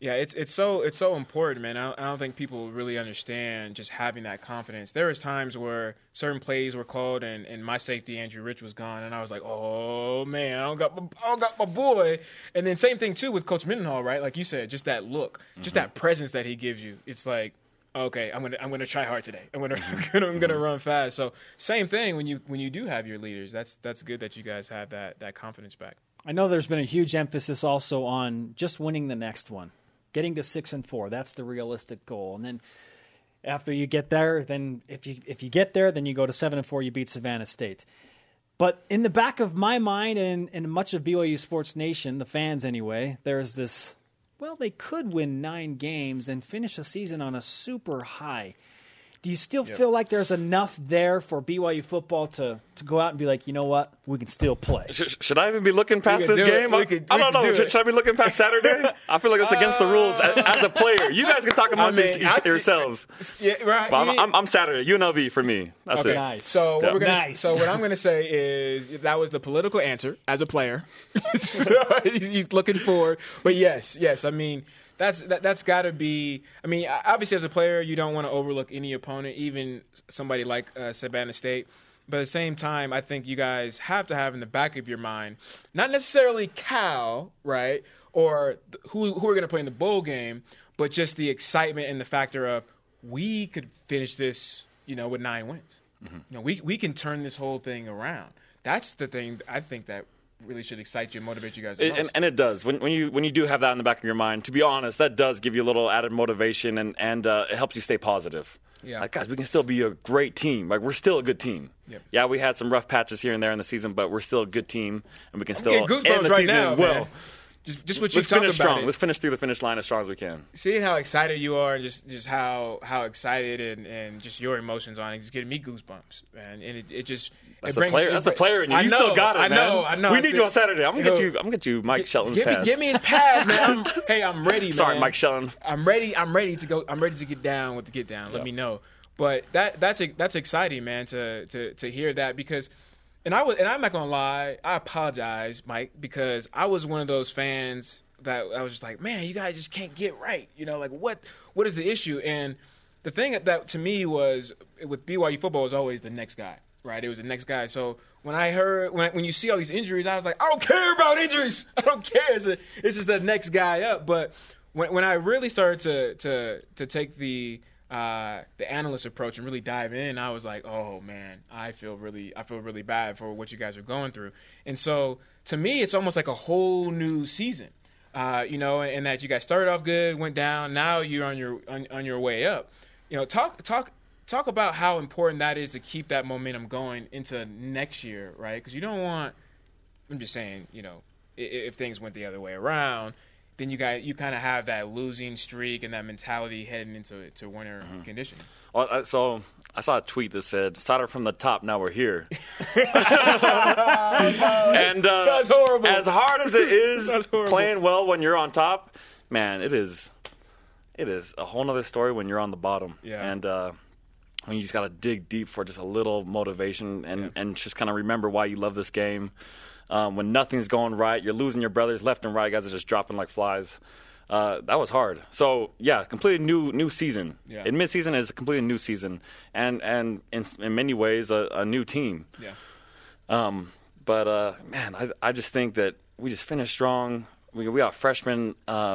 Yeah, it's so important, man. I don't think people really understand just having that confidence. There was times where certain plays were called, and my safety Andrew Rich was gone, and I was like, oh man, I don't got my boy. And then same thing too with Coach Mendenhall, right? Like you said, just that look, just that presence that he gives you. It's like, okay, I'm gonna try hard today. I'm gonna run fast. So same thing when you do have your leaders. That's good that you guys have that confidence back. I know there's been a huge emphasis also on just winning the next one, getting to 6-4. That's the realistic goal. And then after you get there, then if you get there, then you go to 7-4. You beat Savannah State. But in the back of my mind and in much of BYU Sports Nation, the fans anyway, there's this. Well, they could win 9 games and finish the season on a super high. Do you still feel like there's enough there for BYU football to go out and be like, you know what, we can still play? Should I even be looking past this game? I don't know. Should I be looking past Saturday? I feel like that's against the rules as a player. You guys can talk amongst yourselves. Yeah, right. But I'm Saturday. UNLV for me. That's okay. It. Nice. So what I'm going to say is that was the political answer as a player. So he's looking forward. But yes. I mean. That's got to be – I mean, obviously as a player, you don't want to overlook any opponent, even somebody like Savannah State. But at the same time, I think you guys have to have in the back of your mind, not necessarily Cal, right, or who are going to play in the bowl game, but just the excitement and the factor of we could finish this, you know, with 9 wins. Mm-hmm. You know, we can turn this whole thing around. That's the thing I think that – really should excite you and motivate you guys. And it does. When you do have that in the back of your mind, to be honest, that does give you a little added motivation and it helps you stay positive. Yeah. Like, guys, we can still be a great team. Like, we're still a good team. Yep. Yeah, we had some rough patches here and there in the season, but we're still a good team, and we can still end the season well. Just what you talked about. Let's finish strong. Let's finish through the finish line as strong as we can. Seeing how excited you are, and just how excited and just your emotions on it, it's giving me goosebumps, man. And it just that's it the player. That's the player in you. You still got it, man. I know. We need you on Saturday. I'm gonna get you Mike Shelton's pass. Give me his pass, man. I'm ready, man. Sorry, Mike Shelton. I'm ready to go. I'm ready to get down with the get down. Let me know. But that's exciting, man. To hear that because. And I'm not going to lie, I apologize, Mike, because I was one of those fans that I was just like, man, you guys just can't get right. You know, like, what is the issue? And the thing that to me was with BYU football was always the next guy, right? It was the next guy. So when you see all these injuries, I was like, I don't care about injuries. I don't care. It's just the next guy up. But when I really started to take the analyst approach and really dive in, I was like, oh man, I feel really bad for what you guys are going through. And so to me, it's almost like a whole new season, you know, and that you guys started off good, went down, now you're on your way up. You know, talk about how important that is to keep that momentum going into next year, right? Because you don't want, I'm just saying, you know, if things went the other way around, then you kind of have that losing streak and that mentality heading into winter conditioning. Well, so I saw a tweet that said, "Started from the top, now we're here." And that's horrible. As hard as it is playing well when you're on top, man, it is a whole other story when you're on the bottom. Yeah. And when you just got to dig deep for just a little motivation and just kind of remember why you love this game. When nothing's going right, you're losing your brothers left and right. Guys are just dropping like flies. That was hard. So yeah, completely new season. Yeah. In midseason is a completely new season, and in many ways a new team. Yeah. But man, I just think that we just finished strong. We got freshmen who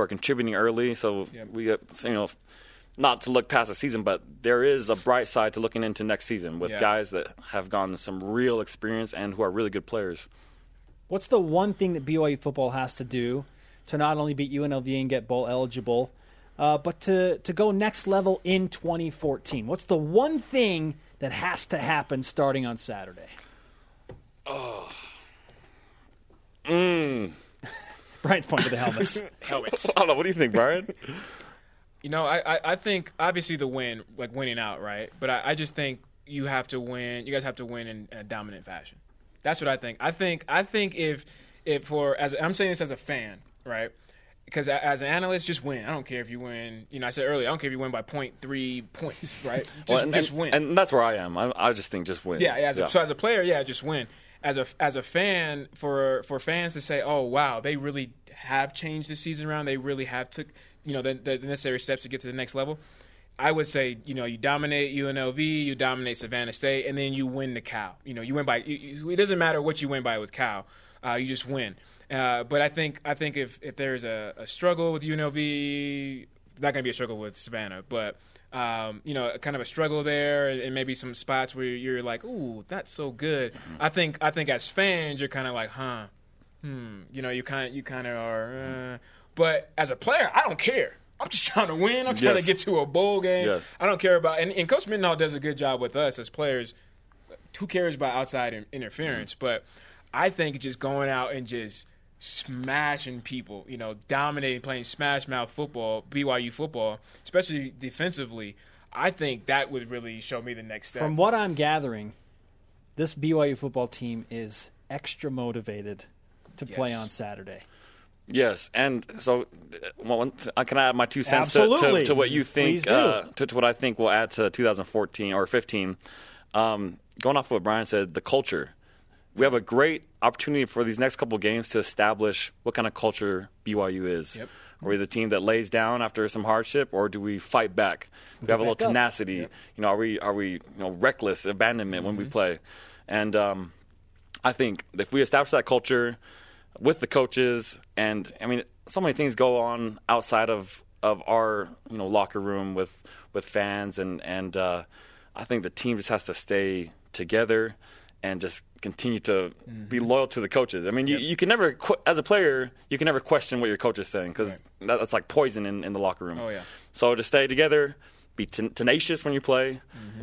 are contributing early. So we got, you know. Not to look past the season, but there is a bright side to looking into next season with guys that have gotten some real experience and who are really good players. What's the one thing that BYU football has to do to not only beat UNLV and get bowl eligible, but to go next level in 2014? What's the one thing that has to happen starting on Saturday? Oh. Brian's pointing to the helmets. Helmets. I don't know. What do you think, Brian? You know, I think obviously the win, like winning out, right? But I just think you have to win. You guys have to win in a dominant fashion. That's what I think. I think I'm saying this as a fan, right? Because as an analyst, just win. I don't care if you win. You know, I said earlier, I don't care if you win by 0.3 points, right? Just win. And that's where I am. I just think just win. Yeah. So as a player, just win. As a fan, for fans to say, oh wow, they really have changed this season around. They really have took. You know, the necessary steps to get to the next level, I would say, you know, you dominate UNLV, you dominate Savannah State, and then you win the Cal. You know, you win by – it doesn't matter what you win by with Cal. You just win. But I think if there's a struggle with UNLV, not going to be a struggle with Savannah, but you know, kind of a struggle there, and maybe some spots where you're like, "Ooh, that's so good." Mm-hmm. I think as fans, you're kind of like, "Huh, You know, you kind of are. But as a player, I don't care. I'm just trying to win. I'm trying to get to a bowl game. Yes. I don't care about. And Coach Mendenhall does a good job with us as players. Who cares about outside interference? Mm-hmm. But I think just going out and just smashing people, you know, dominating, playing smash mouth football, BYU football, especially defensively, I think that would really show me the next step. From what I'm gathering, this BYU football team is extra motivated to play on Saturday. Yes, and so can I add my 2 cents to what you think, to what I think will add to 2014 or 15? Going off of what Brian said, the culture. We have a great opportunity for these next couple of games to establish what kind of culture BYU is. Yep. Are we the team that lays down after some hardship, or do we fight back? Do we have a little tenacity? Yep. You know, are we you know, reckless, abandonment when we play? And I think if we establish that culture with the coaches, and I mean, so many things go on outside of our, you know, locker room with fans, and I think the team just has to stay together and just continue to be loyal to the coaches. I mean, you can never, as a player, you can never question what your coach is saying, because that's like poison in the locker room. Oh, yeah. So just stay together, be tenacious when you play,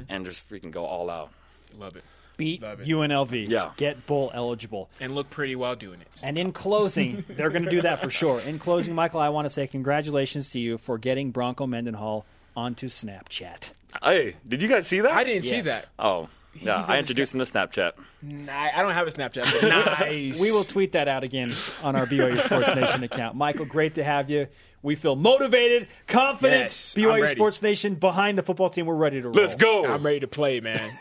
and just freaking go all out. Love it. Beat UNLV. Yeah. Get bowl eligible. And look pretty while doing it. And in closing, they're going to do that for sure. In closing, Michael, I want to say congratulations to you for getting Bronco Mendenhall onto Snapchat. Hey, did you guys see that? I didn't see that. Oh, no, I introduced him to Snapchat. Nah, I don't have a Snapchat, but nice. We will tweet that out again on our BYU Sports Nation account. Michael, great to have you. We feel motivated, confident. Yes, BYU Sports Nation behind the football team. We're ready to roll. Let's go. I'm ready to play, man.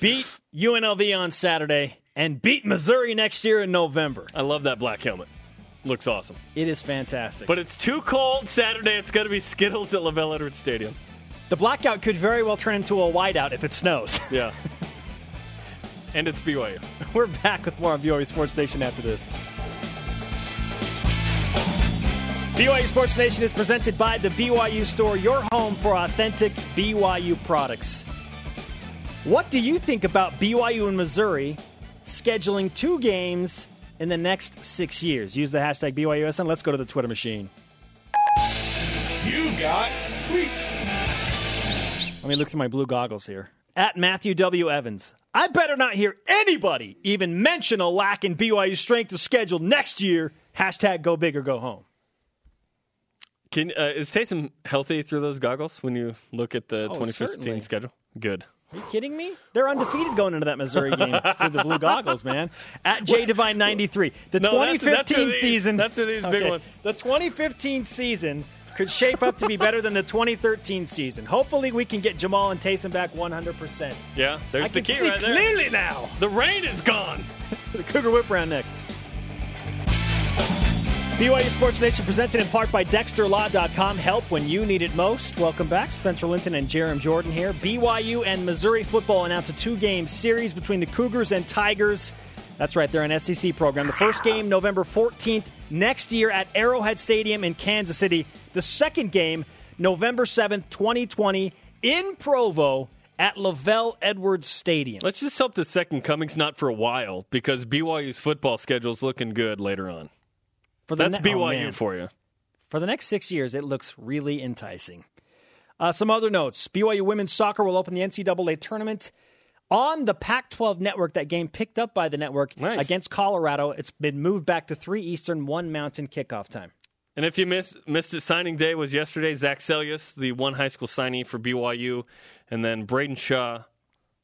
Beat UNLV on Saturday and beat Missouri next year in November. I love that black helmet. Looks awesome. It is fantastic. But it's too cold Saturday. It's going to be Skittles at LaVell Edwards Stadium. The blackout could very well turn into a whiteout if it snows. Yeah. And it's BYU. We're back with more on BYU Sports Nation after this. BYU Sports Nation is presented by the BYU Store, your home for authentic BYU products. What do you think about BYU and Missouri scheduling two games in the next 6 years? Use the hashtag BYUSN. Let's go to the Twitter machine. You got tweets. Let me look through my blue goggles here. At Matthew W. Evans. I better not hear anybody even mention a lack in BYU's strength of schedule next year. Hashtag go big or go home. Is Taysom healthy through those goggles when you look at the 2015 schedule? Good. Are you kidding me? They're undefeated going into that Missouri game through the blue goggles, man. At JDivine93. The 2015 season. That's these big ones. The 2015 season could shape up to be better than the 2013 season. Hopefully we can get Jamal and Taysom back 100%. Yeah, there's the key right there. I can see clearly now. The rain is gone. The Cougar Whip Round next. BYU Sports Nation presented in part by DexterLaw.com. Help when you need it most. Welcome back. Spencer Linton and Jerem Jordan here. BYU and Missouri football announced a two-game series between the Cougars and Tigers. That's right. They're an SEC program. The first game, November 14th, next year at Arrowhead Stadium in Kansas City. The second game, November 7th, 2020, in Provo at LaVell Edwards Stadium. Let's just hope the second coming's not for a while, because BYU's football schedule's looking good later on. That's BYU for you. For the next 6 years, it looks really enticing. Some other notes. BYU women's soccer will open the NCAA tournament on the Pac-12 network. That game picked up by the network against Colorado. It's been moved back to 3 Eastern, 1 Mountain kickoff time. And if you missed it, signing day was yesterday. Zach Seljaas, the one high school signee for BYU, and then Braden Shaw,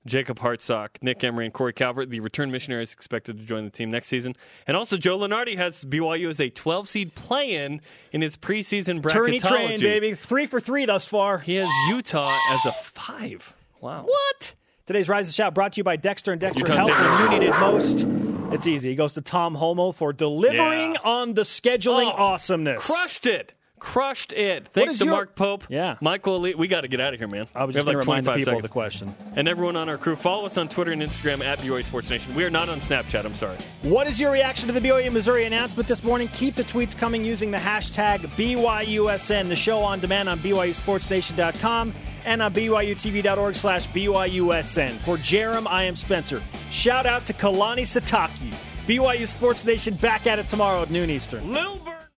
Jacob Hartsock, Nick Emery, and Corey Calvert. The return missionary is expected to join the team next season. And also, Joe Lunardi has BYU as a 12-seed play-in in his preseason bracketology. Tourney train, baby. 3 for 3 thus far. He has Utah as a 5. Wow. What? Today's Rise and Shout brought to you by Dexter and Dexter Health. When you need it most, it's easy. He goes to Tom Holmoe for delivering on the scheduling awesomeness. Crushed it. crushed it. Thanks to Mark Pope. Yeah. Michael Alisa. We got to get out of here, man. I was just going to remind the people of the question. And everyone on our crew, follow us on Twitter and Instagram at BYU Sports Nation. We are not on Snapchat. I'm sorry. What is your reaction to the BYU Missouri announcement this morning? Keep the tweets coming using the hashtag BYUSN. The show on demand on BYUSportsNation.com and on BYUTV.org/BYUSN. For Jerem, I am Spencer. Shout out to Kalani Sataki. BYU Sports Nation back at it tomorrow at noon Eastern. Lil